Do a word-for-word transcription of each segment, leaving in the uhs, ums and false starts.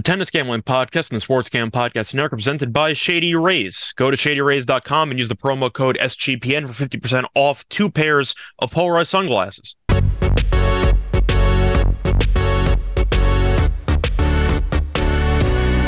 The Tennis Gambling Podcast and the Sports Gambling Podcast Network are presented by Shady Rays. Go to shady rays dot com and use the promo code S G P N for fifty percent off two pairs of polarized sunglasses.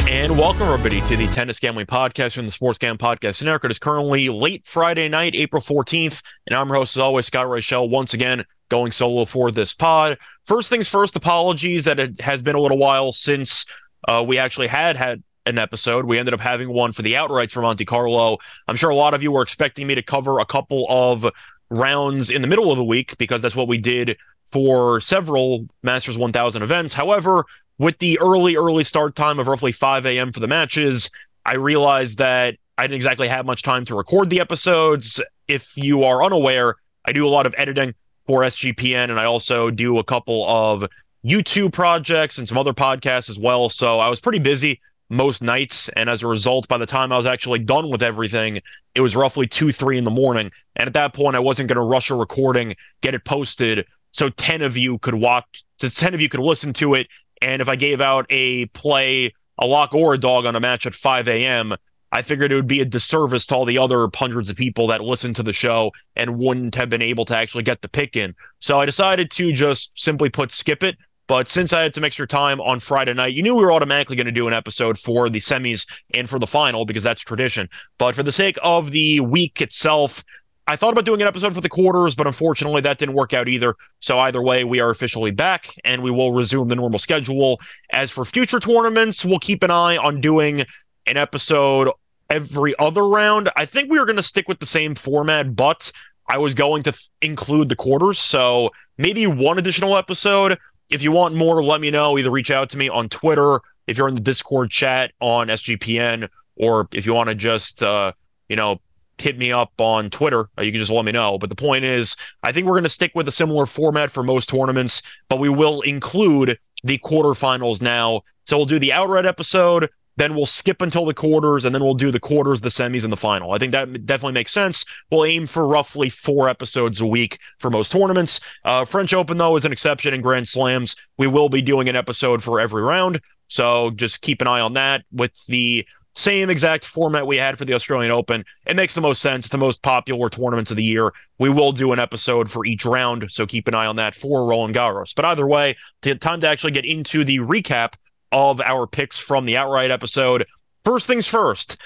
And welcome, everybody, to the Tennis Gambling Podcast from the Sports Gambling Podcast Network. It is currently late Friday night, April fourteenth, and I'm your host, as always, Scott Rochelle, once again, going solo for this pod. First things first, apologies that it has been a little while since uh, we actually had had an episode. We ended up having one for the outrights for Monte Carlo. I'm sure a lot of you were expecting me to cover a couple of rounds in the middle of the week because that's what we did for several Masters one thousand events. However, with the early, early start time of roughly five a.m. for the matches, I realized that I didn't exactly have much time to record the episodes. If you are unaware, I do a lot of editing for S G P N, and I also do a couple of YouTube projects and some other podcasts as well. So I was pretty busy most nights, and as a result, by the time I was actually done with everything, it was roughly two, three in the morning. And at that point, I wasn't going to rush a recording, get it posted, so ten of you could watch, so ten of you could listen to it. And if I gave out a play, a lock or a dog on a match at five a.m., I figured it would be a disservice to all the other hundreds of people that listen to the show and wouldn't have been able to actually get the pick in. So I decided to just simply put skip it. But since I had some extra time on Friday night, you knew we were automatically going to do an episode for the semis and for the final because that's tradition. But for the sake of the week itself, I thought about doing an episode for the quarters, but unfortunately that didn't work out either. So either way, we are officially back and we will resume the normal schedule. As for future tournaments, we'll keep an eye on doing an episode every other round. I think we are going to stick with the same format, but I was going to th- include the quarters. So maybe one additional episode. If you want more, let me know. Either reach out to me on Twitter, if you're in the Discord chat on S G P N, or if you want to just, uh, you know, hit me up on Twitter. You can just let me know. But the point is, I think we're going to stick with a similar format for most tournaments, but we will include the quarterfinals now. So we'll do the outright episode, then we'll skip until the quarters, and then we'll do the quarters, the semis, and the final. I think that definitely makes sense. We'll aim for roughly four episodes a week for most tournaments. Uh, French Open, though, is an exception in Grand Slams. We will be doing an episode for every round, so just keep an eye on that. With the same exact format we had for the Australian Open, it makes the most sense. The most popular tournaments of the year, we will do an episode for each round, so keep an eye on that for Roland Garros. But either way, time to actually get into the recap of our picks from the outright episode. First things first,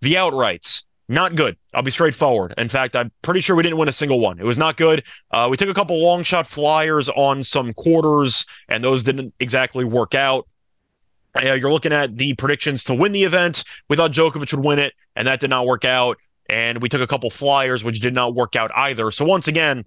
the outrights. Not good. I'll be straightforward. In fact, I'm pretty sure we didn't win a single one. It was not good. Uh, we took a couple long shot flyers on some quarters, and those didn't exactly work out. Uh, you're looking at the predictions to win the event. We thought Djokovic would win it, and that did not work out. And we took a couple flyers, which did not work out either. So once again,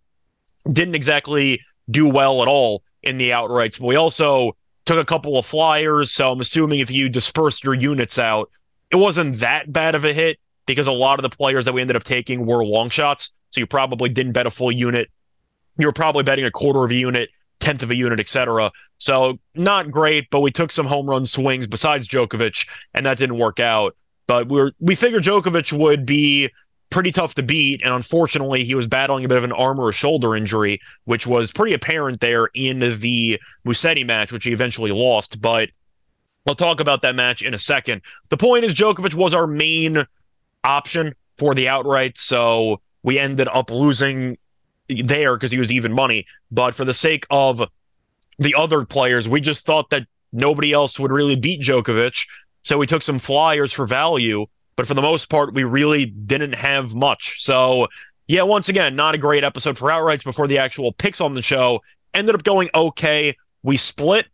didn't exactly do well at all in the outrights. But we also took a couple of flyers, so I'm assuming if you dispersed your units out, it wasn't that bad of a hit because a lot of the players that we ended up taking were long shots. So you probably didn't bet a full unit. You were probably betting a quarter of a unit, tenth of a unit, et cetera. So not great, but we took some home run swings besides Djokovic, and that didn't work out. But we were, we figured Djokovic would be pretty tough to beat, and unfortunately he was battling a bit of an arm or a shoulder injury, which was pretty apparent there in the Musetti match, which he eventually lost. But we'll talk about that match in a second. The point is Djokovic was our main option for the outright, so we ended up losing there because he was even money. But for the sake of the other players, we just thought that nobody else would really beat Djokovic, so we took some flyers for value, but for the most part we really didn't have much. So yeah, once again, not a great episode for outrights. Before the actual picks on the show, ended up going okay. We split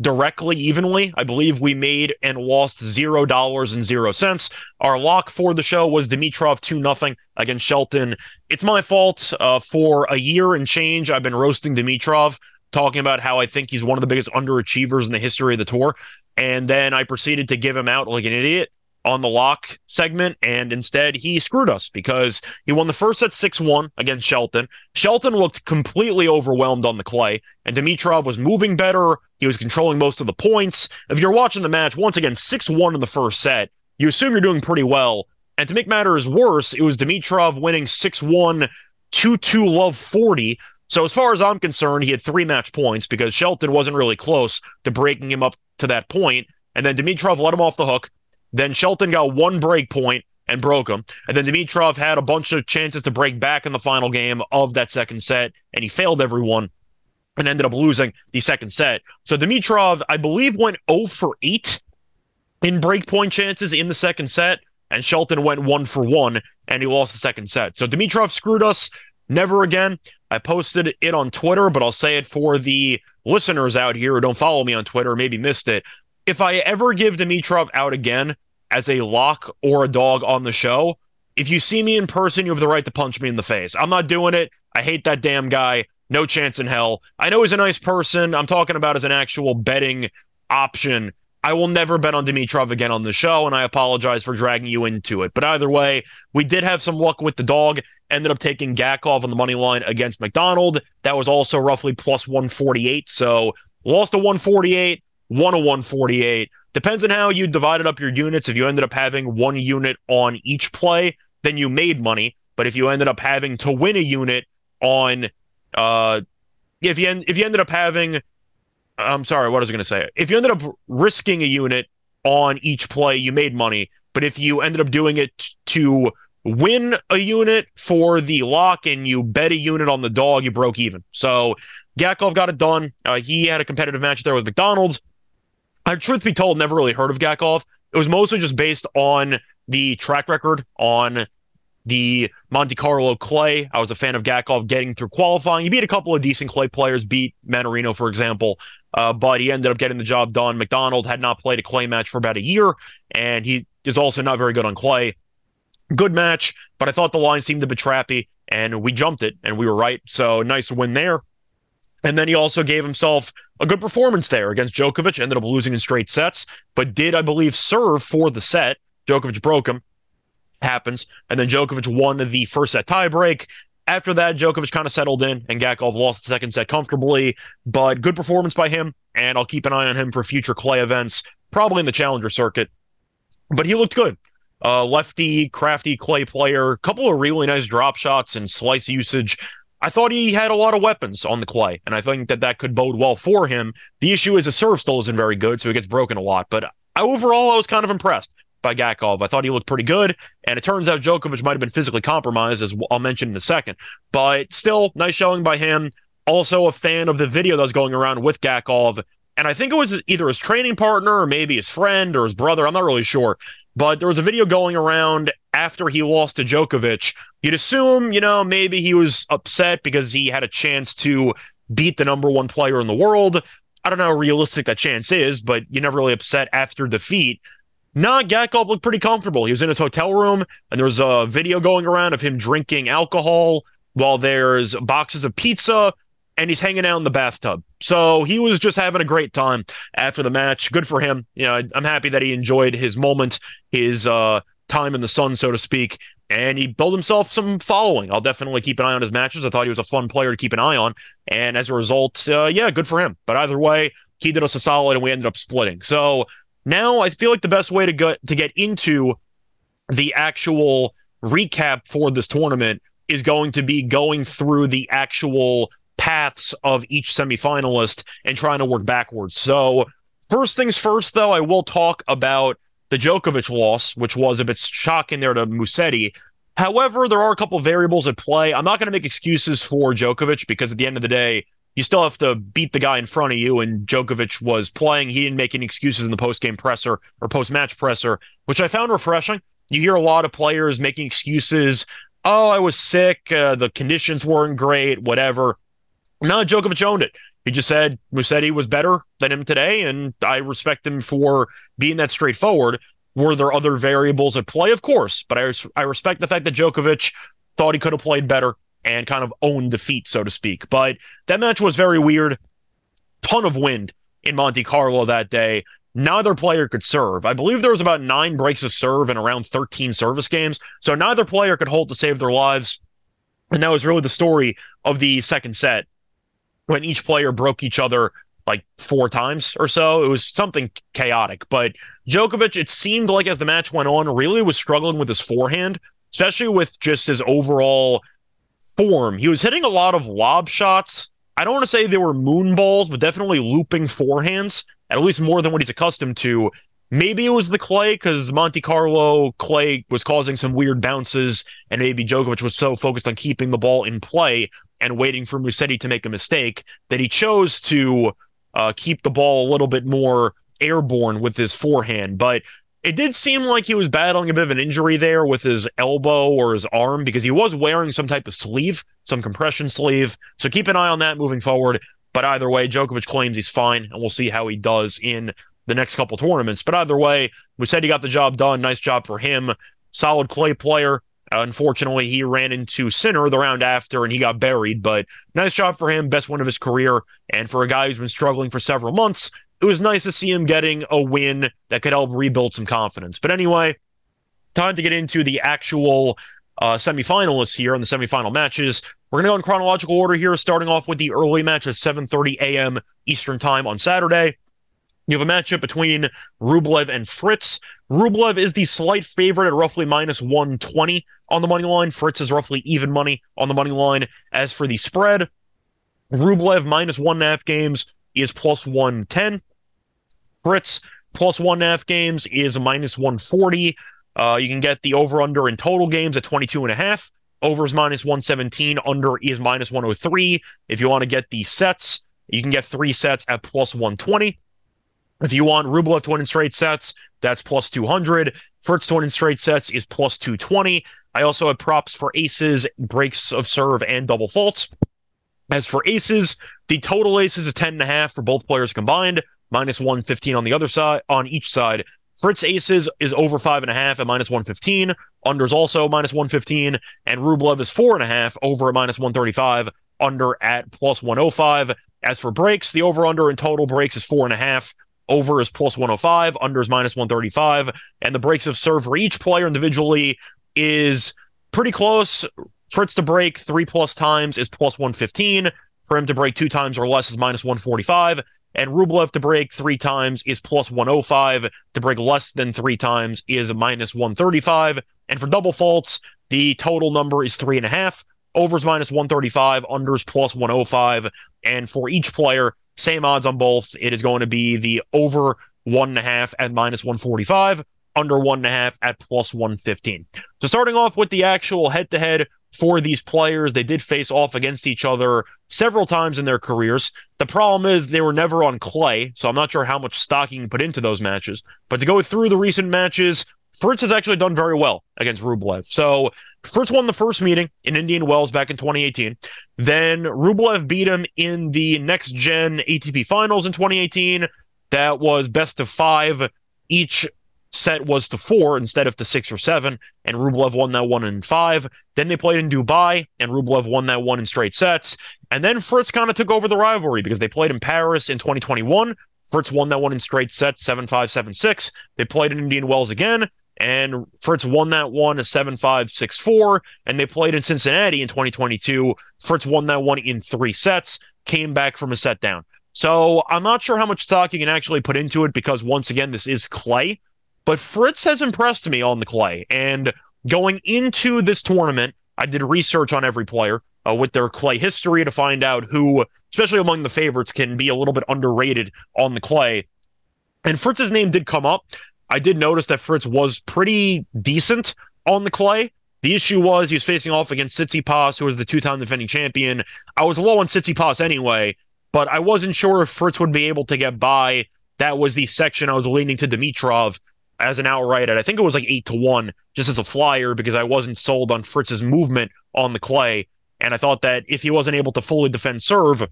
directly evenly. I believe we made and lost zero dollars and zero cents. Our lock for the show was Dimitrov two nothing against Shelton. It's my fault. Uh, for a year and change, I've been roasting Dimitrov, talking about how I think he's one of the biggest underachievers in the history of the tour, and then I proceeded to give him out like an idiot on the lock segment, and instead he screwed us because he won the first set six one against Shelton. Shelton looked completely overwhelmed on the clay, and Dimitrov was moving better. He was controlling most of the points. If you're watching the match, once again, six one in the first set, you assume you're doing pretty well. And to make matters worse, it was Dimitrov winning six one, two two love forty. So as far as I'm concerned, he had three match points because Shelton wasn't really close to breaking him up to that point. and then Dimitrov let him off the hook. Then Shelton got one break point and broke him. And then Dimitrov had a bunch of chances to break back in the final game of that second set, and he failed everyone and ended up losing the second set. So Dimitrov, I believe, went zero for eight in break point chances in the second set, and Shelton went one for one, and he lost the second set. So Dimitrov screwed us. Never again. I posted it on Twitter, but I'll say it for the listeners out here who don't follow me on Twitter or maybe missed it. If I ever give Dimitrov out again as a lock or a dog on the show, if you see me in person, you have the right to punch me in the face. I'm not doing it. I hate that damn guy. No chance in hell. I know he's a nice person. I'm talking about as an actual betting option. I will never bet on Dimitrov again on the show, and I apologize for dragging you into it. But either way, we did have some luck with the dog. Ended up taking Gakhov on the money line against McDonald. That was also roughly plus one forty-eight. So lost a one forty-eight, won a one forty-eight. Depends on how you divided up your units. If you ended up having one unit on each play, then you made money. But if you ended up having to win a unit on... Uh, if you en- if you ended up having... I'm sorry, what was I going to say? If you ended up risking a unit on each play, you made money. But if you ended up doing it t- to win a unit for the lock and you bet a unit on the dog, you broke even. So Gakhov got it done. Uh, he had a competitive match there with McDonald's. I, truth be told, never really heard of Gakhov. It was mostly just based on the track record on the Monte Carlo clay. I was a fan of Gakhov getting through qualifying. He beat a couple of decent clay players, beat Manarino, for example, uh, but he ended up getting the job done. McDonald had not played a clay match for about a year, and he is also not very good on clay. Good match, but I thought the line seemed a bit trappy, and we jumped it, and we were right, so nice win there. And then he also gave himself a good performance there against Djokovic, ended up losing in straight sets, but did, I believe, serve for the set. Djokovic broke him. Happens. And then Djokovic won the first set tiebreak. After that, Djokovic kind of settled in, and Gakhov lost the second set comfortably. But good performance by him, and I'll keep an eye on him for future clay events, probably in the Challenger circuit. But he looked good. Uh, lefty, crafty clay player, couple of really nice drop shots and slice usage. I thought he had a lot of weapons on the clay, and I think that that could bode well for him. The issue is his serve still isn't very good, so he gets broken a lot. But I, overall, I was kind of impressed by Gakhov. I thought he looked pretty good, and it turns out Djokovic might have been physically compromised, as I'll mention in a second. But still, nice showing by him. Also a fan of the video that was going around with Gakhov, and I think it was either his training partner or maybe his friend or his brother. I'm not really sure, but there was a video going around after he lost to Djokovic. You'd assume, you know, maybe he was upset because he had a chance to beat the number one player in the world. I don't know how realistic that chance is, but you're never really upset after defeat. Nah, Gakhov looked pretty comfortable. He was in his hotel room, and there was a video going around of him drinking alcohol while there's boxes of pizza, and he's hanging out in the bathtub. So he was just having a great time after the match. Good for him. You know, I'm happy that he enjoyed his moment, his uh, time in the sun, so to speak, and he built himself some following. I'll definitely keep an eye on his matches. I thought he was a fun player to keep an eye on, and as a result, uh, yeah, good for him. But either way, he did us a solid, and we ended up splitting. So... now, I feel like the best way to go, to get into the actual recap for this tournament is going to be going through the actual paths of each semifinalist and trying to work backwards. So, first things first, though, I will talk about the Djokovic loss, which was a bit shocking there to Musetti. However, there are a couple variables at play. I'm not going to make excuses for Djokovic because at the end of the day, you still have to beat the guy in front of you, and Djokovic was playing. He didn't make any excuses in the post-game presser or post-match presser, which I found refreshing. You hear a lot of players making excuses. Oh, I was sick. Uh, the conditions weren't great, whatever. No, Djokovic owned it. He just said Musetti was better than him today, and I respect him for being that straightforward. Were there other variables at play? Of course, but I, res- I respect the fact that Djokovic thought he could have played better and kind of own defeat, so to speak. But that match was very weird. Ton of wind in Monte Carlo that day. Neither player could serve. I believe there was about nine breaks of serve and around thirteen service games. So neither player could hold to save their lives. And that was really the story of the second set when each player broke each other like four times or so. It was something chaotic. But Djokovic, it seemed like as the match went on, really was struggling with his forehand, especially with just his overall form. He was hitting a lot of lob shots. I don't want to say they were moon balls, but definitely looping forehands. at least more than what he's accustomed to. Maybe it was the clay, because Monte Carlo clay was causing some weird bounces, and maybe Djokovic was so focused on keeping the ball in play and waiting for Musetti to make a mistake that he chose to uh, keep the ball a little bit more airborne with his forehand. But it did seem like he was battling a bit of an injury there with his elbow or his arm, because he was wearing some type of sleeve, some compression sleeve. So keep an eye on that moving forward. But either way, Djokovic claims he's fine, and we'll see how he does in the next couple tournaments. But either way, Musetti got the job done. Nice job for him. Solid clay player. Uh, unfortunately, he ran into Sinner the round after, and he got buried. But nice job for him. Best win of his career. And for a guy who's been struggling for several months, it was nice to see him getting a win that could help rebuild some confidence. But anyway, time to get into the actual uh, semifinalists here and the semifinal matches. We're going to go in chronological order here, starting off with the early match at seven thirty a.m. Eastern Time on Saturday. You have a matchup between Rublev and Fritz. Rublev is the slight favorite at roughly minus one twenty on the money line. Fritz is roughly even money on the money line. As for the spread, Rublev minus one and a half games is plus one ten. Fritz plus one and a half games is minus one forty. Uh, you can get the over-under in total games at twenty-two and a half. Over is minus one seventeen. Under is minus one oh three. If you want to get the sets, you can get three sets at plus one twenty. If you want Rublev to win in straight sets, that's plus two hundred. Fritz to win in straight sets is plus two twenty. I also have props for aces, breaks of serve, and double faults. As for aces, the total aces is ten and a half for both players combined, minus one fifteen on the other side, on each side. Fritz aces is over five and a half at minus one fifteen. Under's also minus one fifteen. And Rublev is four and a half over at minus one thirty-five. Under at plus one oh five. As for breaks, the over-under in total breaks is four and a half. Over is plus one oh five, under is minus one thirty-five, and the breaks of serve for each player individually is pretty close. Fritz to break three plus times is plus one fifteen. For him to break two times or less is minus one forty-five, and Rublev to break three times is plus one oh five. To break less than three times is minus one thirty-five, and for double faults, the total number is three and a half. Over is minus one thirty-five, under is plus one oh five, and for each player, same odds on both. It is going to be the over one and a half at minus one forty-five, under one and a half at plus one fifteen. So starting off with the actual head-to-head for these players, they did face off against each other several times in their careers. The problem is they were never on clay, so I'm not sure how much stock you can put into those matches. But to go through the recent matches, Fritz has actually done very well against Rublev. So Fritz won the first meeting in Indian Wells back in twenty eighteen. Then Rublev beat him in the next gen A T P finals in twenty eighteen. That was best of five. Each set was to four instead of to six or seven. And Rublev won that one in five. Then they played in Dubai and Rublev won that one in straight sets. And then Fritz kind of took over the rivalry because they played in Paris in twenty twenty-one. Fritz won that one in straight sets, seven five, seven six. They played in Indian Wells again, and Fritz won that one as seven five, six four, and they played in Cincinnati in twenty twenty-two. Fritz won that one in three sets, came back from a set down. So I'm not sure how much stock you can actually put into it because, once again, this is clay. But Fritz has impressed me on the clay, and going into this tournament, I did research on every player uh, with their clay history to find out who, especially among the favorites, can be a little bit underrated on the clay. And Fritz's name did come up. I did notice that Fritz was pretty decent on the clay. The issue was he was facing off against Tsitsipas, who was the two-time defending champion. I was low on Tsitsipas anyway, but I wasn't sure if Fritz would be able to get by. That was the section I was leaning to Dimitrov as an outright at. I think it was like eight to one, just as a flyer, because I wasn't sold on Fritz's movement on the clay. And I thought that if he wasn't able to fully defend serve,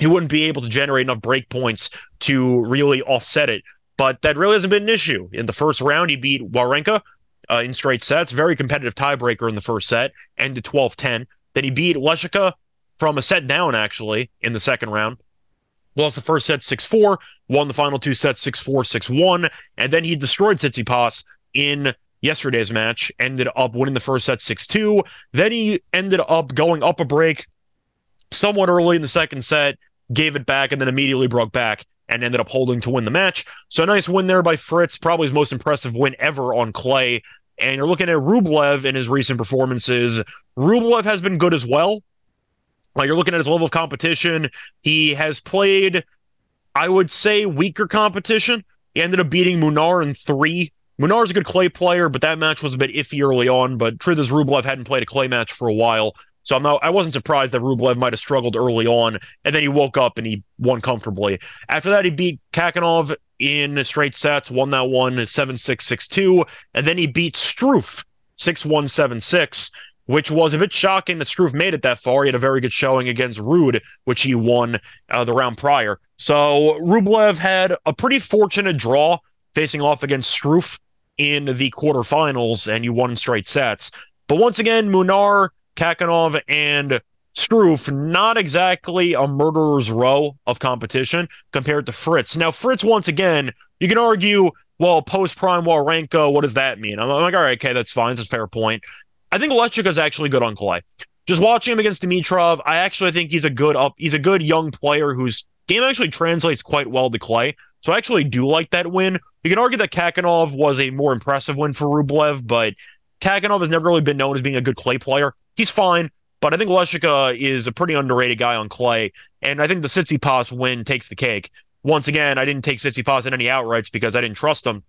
he wouldn't be able to generate enough break points to really offset it. But that really hasn't been an issue. In the first round, he beat Wawrinka uh, in straight sets. Very competitive tiebreaker in the first set. Ended twelve ten. Then he beat Lehečka from a set down, actually, in the second round. Lost the first set six four. Won the final two sets six four, six one. And then he destroyed Tsitsipas in yesterday's match. Ended up winning the first set six two. Then he ended up going up a break somewhat early in the second set. Gave it back and then immediately broke back and ended up holding to win the match. So a nice win there by Fritz, probably his most impressive win ever on clay. And you're looking at Rublev in his recent performances. Rublev has been good as well. Like, you're looking at his level of competition. He has played I would say weaker competition. He ended up beating Munar in three. Munar's a good clay player, but that match was a bit iffy early on. But truth is, Rublev hadn't played a clay match for a while, so I'm not, I wasn't surprised that Rublev might have struggled early on. And then he woke up and he won comfortably. After that, he beat Khachanov in straight sets, won that one seven six, six two, and then he beat Struff six one, seven six, which was a bit shocking that Struff made it that far. He had a very good showing against Rune, which he won uh, the round prior. So Rublev had a pretty fortunate draw facing off against Struff in the quarterfinals, and you won in straight sets. But once again, Munar, Khachanov, and Struff, not exactly a murderer's row of competition compared to Fritz. Now, Fritz, once again, you can argue, well, post-prime Wawrinka, what does that mean? I'm, I'm like, all right, okay, that's fine. That's a fair point. I think Lehečka is actually good on clay. Just watching him against Dimitrov, I actually think he's a good up. He's a good young player whose game actually translates quite well to clay. So I actually do like that win. You can argue that Khachanov was a more impressive win for Rublev, but Khachanov has never really been known as being a good clay player. He's fine, but I think Lehečka is a pretty underrated guy on clay, and I think the Tsitsipas win takes the cake. Once again, I didn't take Tsitsipas in any outrights because I didn't trust him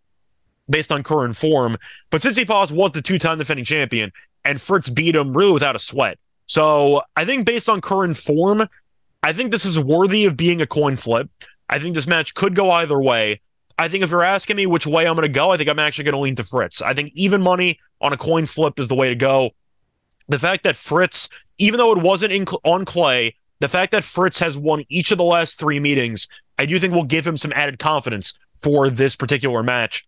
based on current form, but Tsitsipas was the two-time defending champion, and Fritz beat him really without a sweat. So I think based on current form, I think this is worthy of being a coin flip. I think this match could go either way. I think if you're asking me which way I'm going to go, I think I'm actually going to lean to Fritz. I think even money on a coin flip is the way to go. The fact that Fritz, even though it wasn't in, on clay, the fact that Fritz has won each of the last three meetings, I do think will give him some added confidence for this particular match.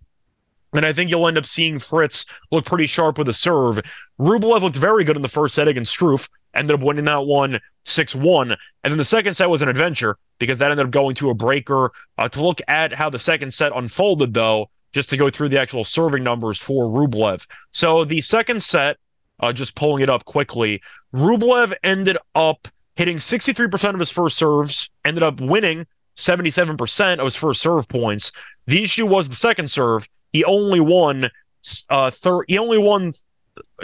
And I think you'll end up seeing Fritz look pretty sharp with a serve. Rublev looked very good in the first set against Struff, ended up winning that one six one. And then the second set was an adventure because that ended up going to a breaker. Uh, to look at how the second set unfolded, though, just to go through the actual serving numbers for Rublev. So the second set, uh, just pulling it up quickly, Rublev ended up hitting sixty-three percent of his first serves, ended up winning seventy-seven percent of his first serve points. The issue was the second serve. He only won, uh, thir- he only won,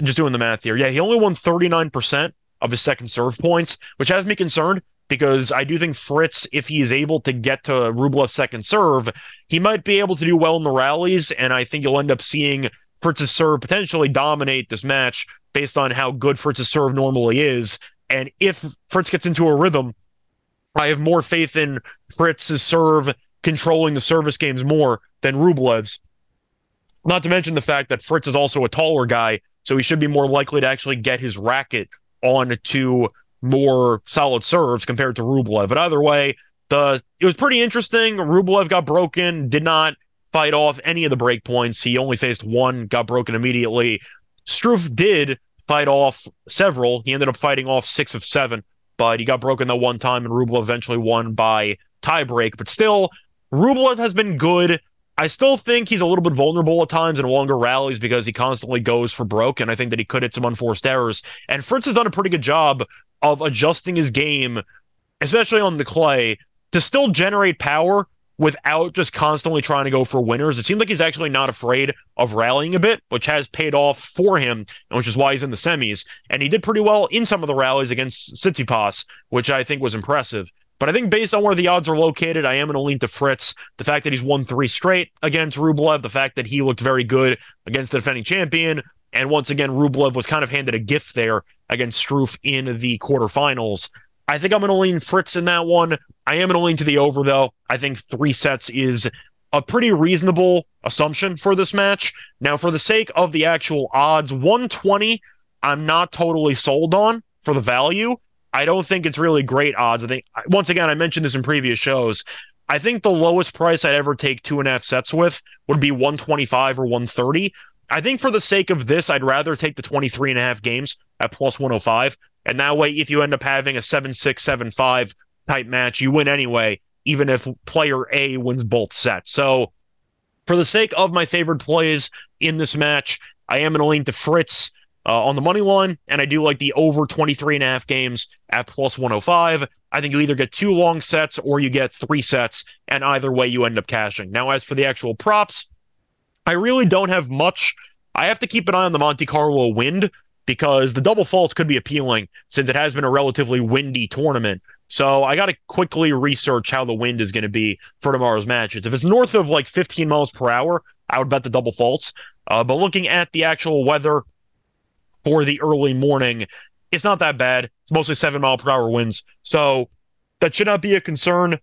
just doing the math here. Yeah, he only won thirty-nine percent of his second serve points, which has me concerned because I do think Fritz, if he is able to get to Rublev's second serve, he might be able to do well in the rallies. And I think you'll end up seeing Fritz's serve potentially dominate this match based on how good Fritz's serve normally is. And if Fritz gets into a rhythm, I have more faith in Fritz's serve controlling the service games more than Rublev's. Not to mention the fact that Fritz is also a taller guy, so he should be more likely to actually get his racket on to more solid serves compared to Rublev. But either way, the it was pretty interesting. Rublev got broken, did not fight off any of the break points. He only faced one, got broken immediately. Struff did fight off several. He ended up fighting off six of seven, but he got broken that one time, and Rublev eventually won by tiebreak. But still, Rublev has been good. I still think he's a little bit vulnerable at times in longer rallies because he constantly goes for broke, and I think that he could hit some unforced errors. And Fritz has done a pretty good job of adjusting his game, especially on the clay, to still generate power without just constantly trying to go for winners. It seems like he's actually not afraid of rallying a bit, which has paid off for him, which is why he's in the semis. And he did pretty well in some of the rallies against Tsitsipas, which I think was impressive. But I think based on where the odds are located, I am going to lean to Fritz. The fact that he's won three straight against Rublev, the fact that he looked very good against the defending champion, and once again, Rublev was kind of handed a gift there against Struff in the quarterfinals. I think I'm going to lean Fritz in that one. I am going to lean to the over, though. I think three sets is a pretty reasonable assumption for this match. Now, for the sake of the actual odds, one twenty, I'm not totally sold on for the value. I don't think it's really great odds. I think, once again, I mentioned this in previous shows. I think the lowest price I'd ever take two and a half sets with would be one twenty-five or one thirty. I think for the sake of this, I'd rather take the twenty-three and a half games at plus one oh five. And that way, if you end up having a seven six, seven five type match, you win anyway, even if player A wins both sets. So for the sake of my favorite plays in this match, I am going to lean to Fritz Uh, on the money line, and I do like the over twenty-three and a half games at plus one oh five. I think you either get two long sets or you get three sets, and either way you end up cashing. Now, as for the actual props, I really don't have much. I have to keep an eye on the Monte Carlo wind because the double faults could be appealing since it has been a relatively windy tournament. So I got to quickly research how the wind is going to be for tomorrow's matches. If it's north of like fifteen miles per hour, I would bet the double faults. Uh, but looking at the actual weather for the early morning, it's not that bad. It's mostly seven mile per hour winds. So that should not be a concern.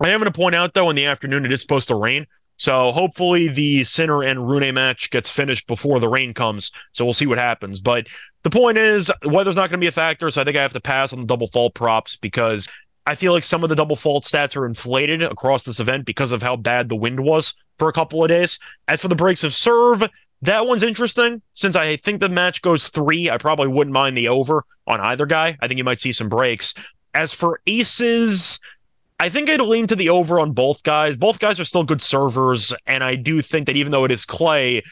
I am going to point out, though, in the afternoon, it is supposed to rain. So hopefully the Sinner and Rune match gets finished before the rain comes. So we'll see what happens. But the point is, weather's not going to be a factor. So I think I have to pass on the double fault props because I feel like some of the double fault stats are inflated across this event because of how bad the wind was for a couple of days. As for the breaks of serve, that one's interesting. Since I think the match goes three, I probably wouldn't mind the over on either guy. I think you might see some breaks. As for aces, I think I'd lean to the over on both guys. Both guys are still good servers, and I do think that even though it is clay,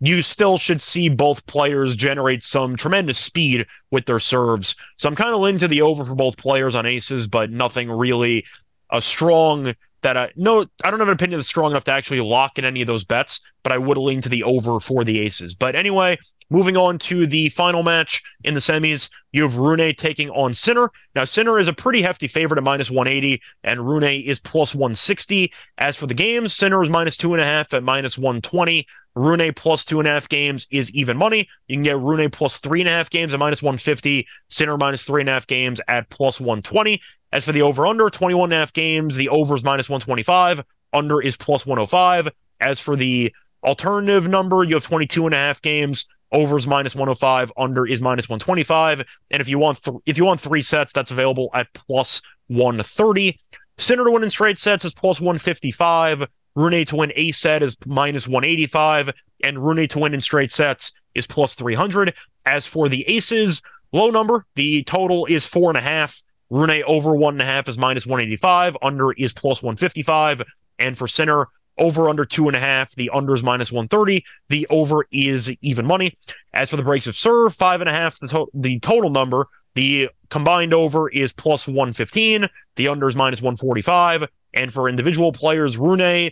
you still should see both players generate some tremendous speed with their serves. So I'm kind of leaning to the over for both players on aces, but nothing really a strong that I no, I don't have an opinion that's strong enough to actually lock in any of those bets, but I would lean to the over for the aces. But anyway, moving on to the final match in the semis, you have Rune taking on Sinner. Now, Sinner is a pretty hefty favorite at minus one eighty, and Rune is plus one sixty. As for the games, Sinner is minus two and a half at minus one twenty. Rune plus two and a half games is even money. You can get Rune plus three and a half games at minus one fifty, Sinner minus three and a half games at plus one twenty. As for the over-under, twenty-one and a half games, the over is minus one twenty-five, under is plus one oh five. As for the alternative number, you have twenty-two and a half games, over is minus one oh five, under is minus one twenty-five. And if you want th- if you want three sets, that's available at plus one thirty. Sinner to win in straight sets is plus one fifty-five. Rune to win a set is minus one eighty-five. And Rune to win in straight sets is plus three hundred. As for the aces, low number. The total is four and a half. Rune over one and a half is minus one eighty-five. Under is plus one fifty-five. And for Sinner, over under two and a half, the under is minus one thirty, the over is even money. As for the breaks of serve, five and a half, the, to- the total number, the combined over is plus one fifteen, the under is minus one forty-five, and for individual players, Rune,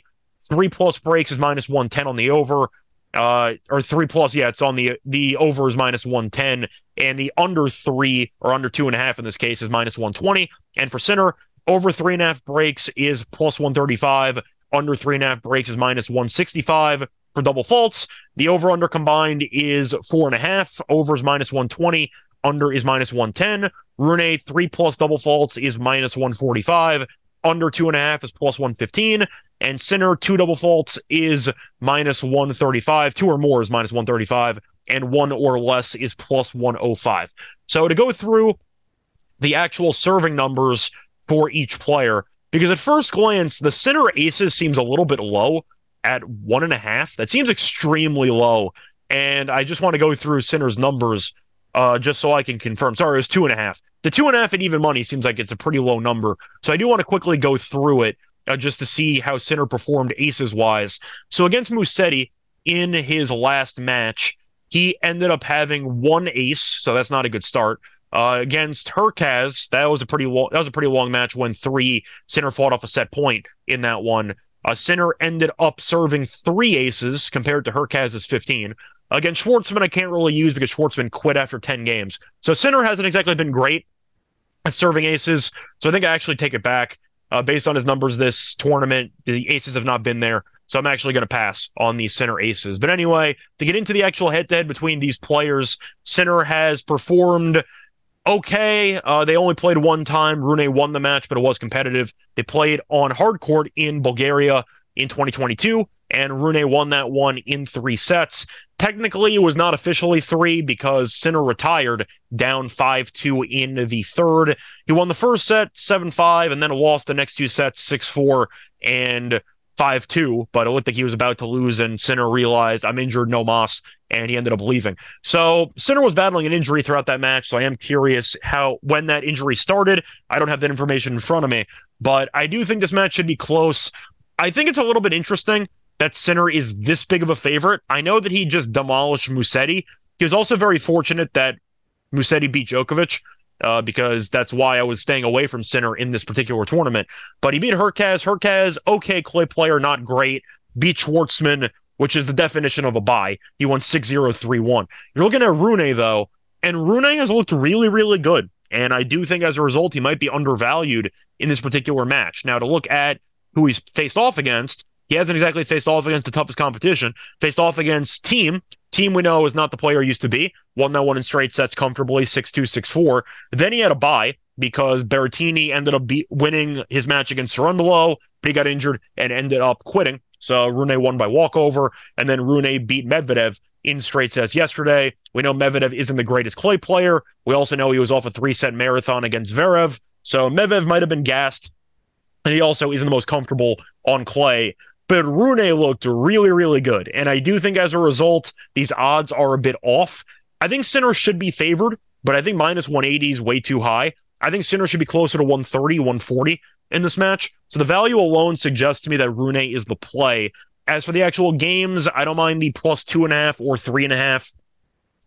three plus breaks is minus one ten on the over, uh, or three plus, yeah, it's on the, the over is minus one ten, and the under three, or under two and a half in this case, is minus one twenty, and for Sinner, over three and a half breaks is plus one thirty-five, under three and a half breaks is minus one sixty-five. For double faults, the over-under combined is four and a half. Over is minus one twenty. Under is minus one ten. Rune, three plus double faults is minus one forty-five. Under two and a half is plus one fifteen. And Sinner, two double faults is minus one thirty-five. Two or more is minus one thirty-five. And one or less is plus one oh five. So to go through the actual serving numbers for each player, because at first glance, the Sinner aces seems a little bit low at one and a half. That seems extremely low. And I just want to go through Sinner's numbers uh, just so I can confirm. Sorry, it was two and a half. The two and a half at even money seems like it's a pretty low number. So I do want to quickly go through it uh, just to see how Sinner performed aces-wise. So against Musetti in his last match, he ended up having one ace. So that's not a good start. Uh, against Hurkacz, that was a pretty long, that was a pretty long match. When three, Sinner fought off a set point in that one. Uh, Sinner ended up serving three aces compared to Hurkacz's fifteen. Against Schwartzman, I can't really use because Schwartzman quit after ten games. So Sinner hasn't exactly been great at serving aces. So I think I actually take it back uh, based on his numbers this tournament. The aces have not been there. So I'm actually going to pass on the Sinner aces. But anyway, to get into the actual head-to-head between these players, Sinner has performed okay, uh, they only played one time. Rune won the match, but it was competitive. They played on hard court in Bulgaria in twenty twenty-two, and Rune won that one in three sets. Technically, it was not officially three because Sinner retired down five two in the third. He won the first set, seven five, and then lost the next two sets, six four and five two, but it looked like he was about to lose, and Sinner realized, I'm injured, no mas, and he ended up leaving. So Sinner was battling an injury throughout that match, so I am curious how when that injury started. I don't have that information in front of me, but I do think this match should be close. I think it's a little bit interesting that Sinner is this big of a favorite. I know that he just demolished Musetti. He was also very fortunate that Musetti beat Djokovic, Uh, because that's why I was staying away from Sinner in this particular tournament. But he beat Hurkacz. Hurkacz, okay, clay player, not great. Beat Schwartzman, which is the definition of a bye. He won six zero, three one. You're looking at Rune, though, and Rune has looked really, really good And I do think as a result, he might be undervalued in this particular match. Now, to look at who he's faced off against, he hasn't exactly faced off against the toughest competition. Faced off against Team. Team we know is not the player he used to be. one oh one in straight sets comfortably, six two, six four. Then he had a bye because Berrettini ended up be- winning his match against Cerundolo, but he got injured and ended up quitting. So Rune won by walkover, and then Rune beat Medvedev in straight sets yesterday. We know Medvedev isn't the greatest clay player. We also know he was off a three-set marathon against Zverev. So Medvedev might have been gassed, and he also isn't the most comfortable on clay. But Rune looked really, really good. And I do think as a result, these odds are a bit off. I think Sinner should be favored, but I think minus one eighty is way too high. I think Sinner should be closer to one thirty, one forty in this match. So the value alone suggests to me that Rune is the play. As for the actual games, I don't mind the plus two and a half or three and a half.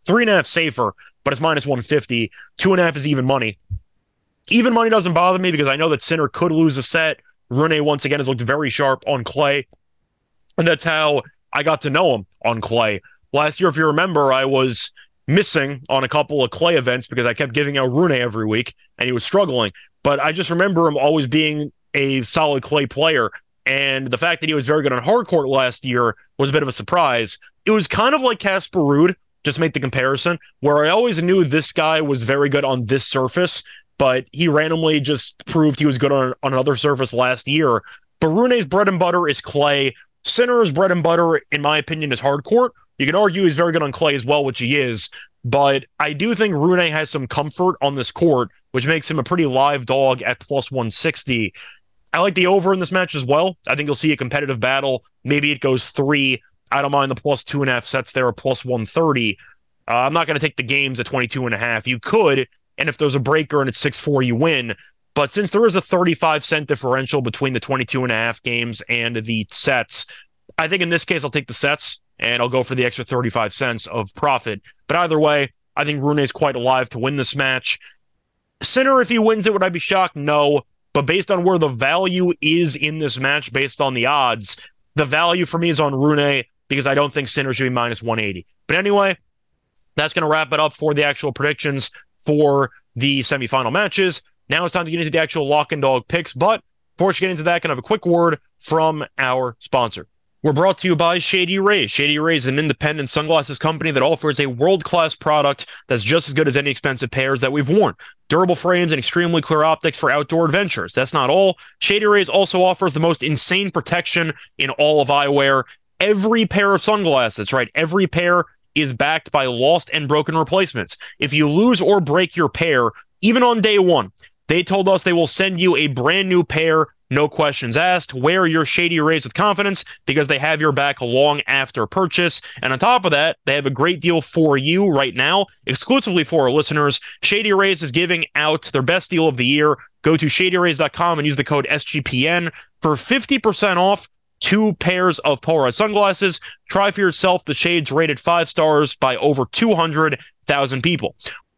Three and a half safer, but it's minus one fifty. Two and a half is even money. Even money doesn't bother me because I know that Sinner could lose a set. Rune, once again, has looked very sharp on clay, and that's how I got to know him on clay. Last year, if you remember, I was missing on a couple of clay events because I kept giving out Rune every week, and he was struggling. But I just remember him always being a solid clay player, and the fact that he was very good on hard court last year was a bit of a surprise. It was kind of like Casper Ruud, just make the comparison, where I always knew this guy was very good on this surface, but he randomly just proved he was good on, on another surface last year. But Rune's bread and butter is clay. Sinner's bread and butter, in my opinion, is hard court. You can argue he's very good on clay as well, which he is. But I do think Rune has some comfort on this court, which makes him a pretty live dog at plus one sixty. I like the over in this match as well. I think you'll see a competitive battle. Maybe it goes three. I don't mind the plus two and a half sets there, plus one thirty. Uh, I'm not going to take the games at twenty-two and a half. You could. And if there's a breaker and it's six four, you win. But since there is a thirty-five cent differential between the twenty-two and a half games and the sets, I think in this case I'll take the sets and I'll go for the extra thirty-five cents of profit. But either way, I think Rune is quite alive to win this match. Sinner, if he wins it, would I be shocked? No. But based on where the value is in this match, based on the odds, the value for me is on Rune because I don't think Sinner should be minus one eighty. But anyway, that's going to wrap it up for the actual predictions for the semifinal matches. Now it's time to get into the actual lock and dog picks, but before we get into that, can I have a quick word from our sponsor. We're brought to you by Shady Rays. Shady Rays is an independent sunglasses company that offers a world-class product that's just as good as any expensive pairs that we've worn. Durable frames and extremely clear optics for outdoor adventures. That's not all. Shady Rays also offers the most insane protection in all of eyewear. Every pair of sunglasses, right? Every pair is backed by lost and broken replacements. If you lose or break your pair, even on day one, they told us they will send you a brand new pair, no questions asked. Wear your Shady Rays with confidence because they have your back long after purchase. And on top of that, they have a great deal for you right now, exclusively for our listeners. Shady Rays is giving out their best deal of the year. Go to shady rays dot com and use the code S G P N for fifty percent off two pairs of polarized sunglasses. Try for yourself the shades rated five stars by over two hundred thousand people.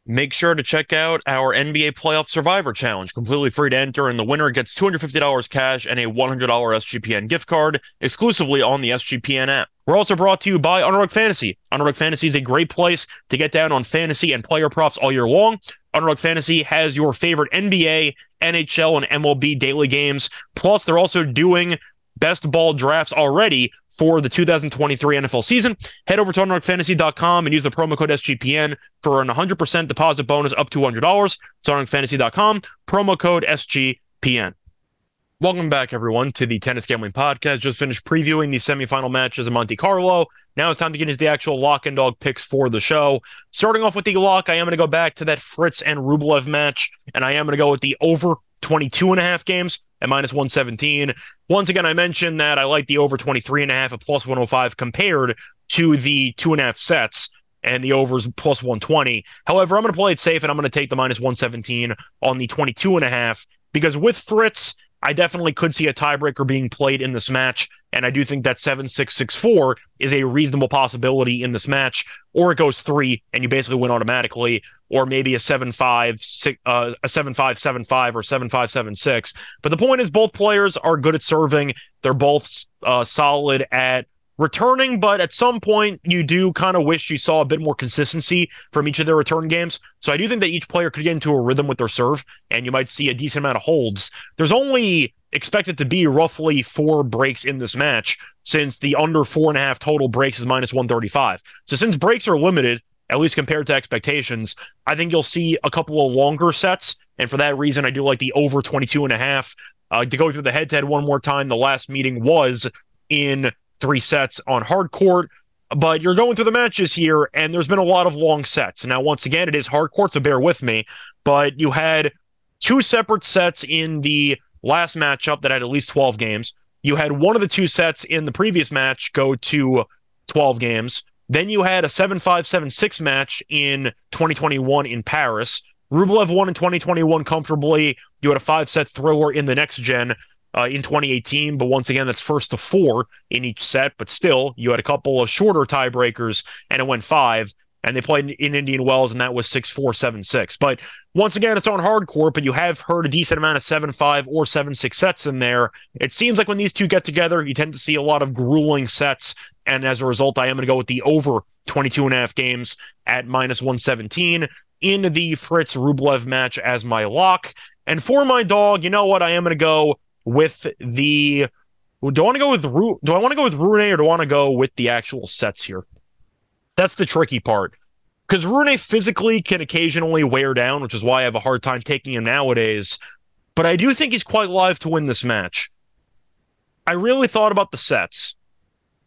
Make sure to check out our N B A Playoff Survivor Challenge, completely free to enter, and the winner gets two hundred fifty dollars cash and a one hundred dollars S G P N gift card exclusively on the S G P N app. We're also brought to you by Underdog Fantasy. Underdog Fantasy is a great place to get down on fantasy and player props all year long. Underdog Fantasy has your favorite N B A, N H L, and M L B daily games. Plus, they're also doing best ball drafts already for the two thousand twenty-three N F L season. Head over to underdog fantasy dot com and use the promo code S G P N for an one hundred percent deposit bonus up to one hundred dollars. It's underdog fantasy dot com, promo code S G P N. Welcome back, everyone, to the Tennis Gambling Podcast. Just finished previewing the semifinal matches in Monte Carlo. Now it's time to get into the actual lock and dog picks for the show. Starting off with the lock, I am going to go back to that Fritz and Rublev match, and I am going to go with the over twenty-two and a half games at minus one seventeen. Once again, I mentioned that I like the over twenty-three and a half at plus one oh five compared to the two and a half sets, and the overs plus one twenty. However, I'm going to play it safe, and I'm going to take the minus one seventeen on the twenty-two and a half, because with Fritz, I definitely could see a tiebreaker being played in this match, and I do think that seven six, six four is a reasonable possibility in this match, or it goes three and you basically win automatically, or maybe a seven five, uh, a seven five, seven five, or seven five, seven six. But the point is both players are good at serving. They're both uh, solid at returning, but at some point you do kind of wish you saw a bit more consistency from each of their return games. So I do think that each player could get into a rhythm with their serve, and you might see a decent amount of holds. There's only expected to be roughly four breaks in this match, since the under four and a half total breaks is minus one thirty-five. So since breaks are limited, at least compared to expectations, I think you'll see a couple of longer sets. And for that reason, I do like the over twenty-two and a half. Uh, to go through the head-to-head one more time, the last meeting was in three sets on hard court, but you're going through the matches here, and there's been a lot of long sets. Now, once again, it is hard court, so bear with me, but you had two separate sets in the last matchup that had at least twelve games. You had one of the two sets in the previous match go to twelve games. Then you had a seven five, seven six match in twenty twenty-one in Paris. Rublev won in twenty twenty-one comfortably. You had a five-set thriller in the next gen uh, in twenty eighteen, but once again, that's first to four in each set, but still, you had a couple of shorter tiebreakers, and it went five, and they played in Indian Wells, and that was six four, seven six. But once again, it's on hard court, but you have heard a decent amount of seven five or seven six sets in there. It seems like when these two get together, you tend to see a lot of grueling sets, and as a result, I am going to go with the over twenty-two and a half games at minus one seventeen. In the Fritz Rublev match as my lock. And for my dog, you know what? I am going to go with the. Do I want to go with Ru- Do I want to go with Rune, or do I want to go with the actual sets here? That's the tricky part, because Rune physically can occasionally wear down, which is why I have a hard time taking him nowadays. But I do think he's quite live to win this match. I really thought about the sets,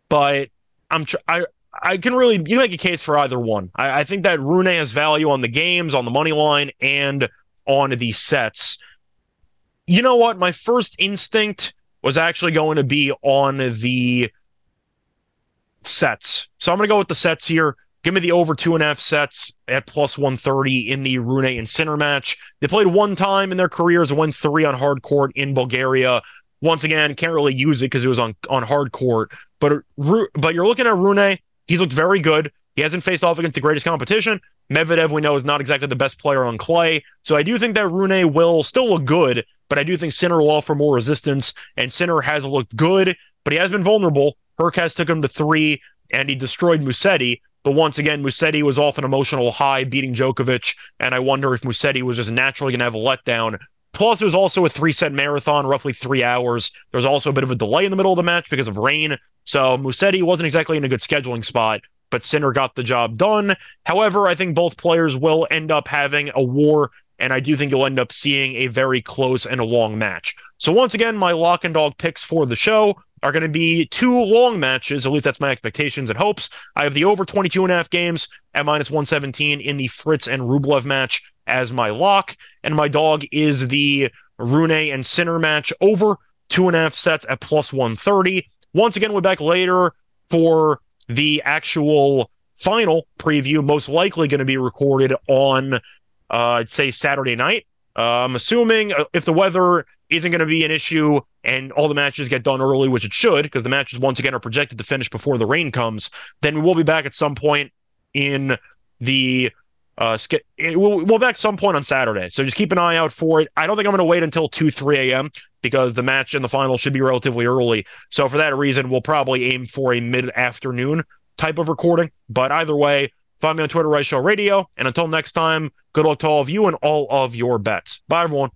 but I'm tr- I. I can really you make a case for either one. I, I think that Rune has value on the games, on the money line, and on the sets. You know what? My first instinct was actually going to be on the sets. So I'm going to go with the sets here. Give me the over two and a half sets at plus one thirty in the Rune and Sinner match. They played one time in their careers, won three on hard court in Bulgaria. Once again, can't really use it because it was on, on hard court. But, but you're looking at Rune. He's looked very good. He hasn't faced off against the greatest competition. Medvedev, we know, is not exactly the best player on clay. So I do think that Rune will still look good, but I do think Sinner will offer more resistance. And Sinner has looked good, but he has been vulnerable. Hurkacz took him to three, and he destroyed Musetti. But once again, Musetti was off an emotional high beating Djokovic, and I wonder if Musetti was just naturally going to have a letdown. Plus, it was also a three-set marathon, roughly three hours. There was also a bit of a delay in the middle of the match because of rain. So Musetti wasn't exactly in a good scheduling spot, but Sinner got the job done. However, I think both players will end up having a war, and I do think you'll end up seeing a very close and a long match. So once again, my lock and dog picks for the show are going to be two long matches. At least that's my expectations and hopes. I have the over twenty-two and a half games at minus one seventeen in the Fritz and Rublev match as my lock, and my dog is the Rune and Sinner match over two and a half sets at plus one thirty. Once again, we're back later for the actual final preview, most likely going to be recorded on, uh, I'd say, Saturday night. Uh, I'm assuming if the weather isn't going to be an issue and all the matches get done early, which it should, because the matches, once again, are projected to finish before the rain comes, then we will be back at some point in the... Uh, we'll, we'll back some point on Saturday, so just keep an eye out for it. I don't think I'm going to wait until two, three a.m. because the match and the final should be relatively early. So for that reason, we'll probably aim for a mid-afternoon type of recording. But either way, find me on Twitter, Rice Show Radio. And until next time, good luck to all of you and all of your bets. Bye, everyone.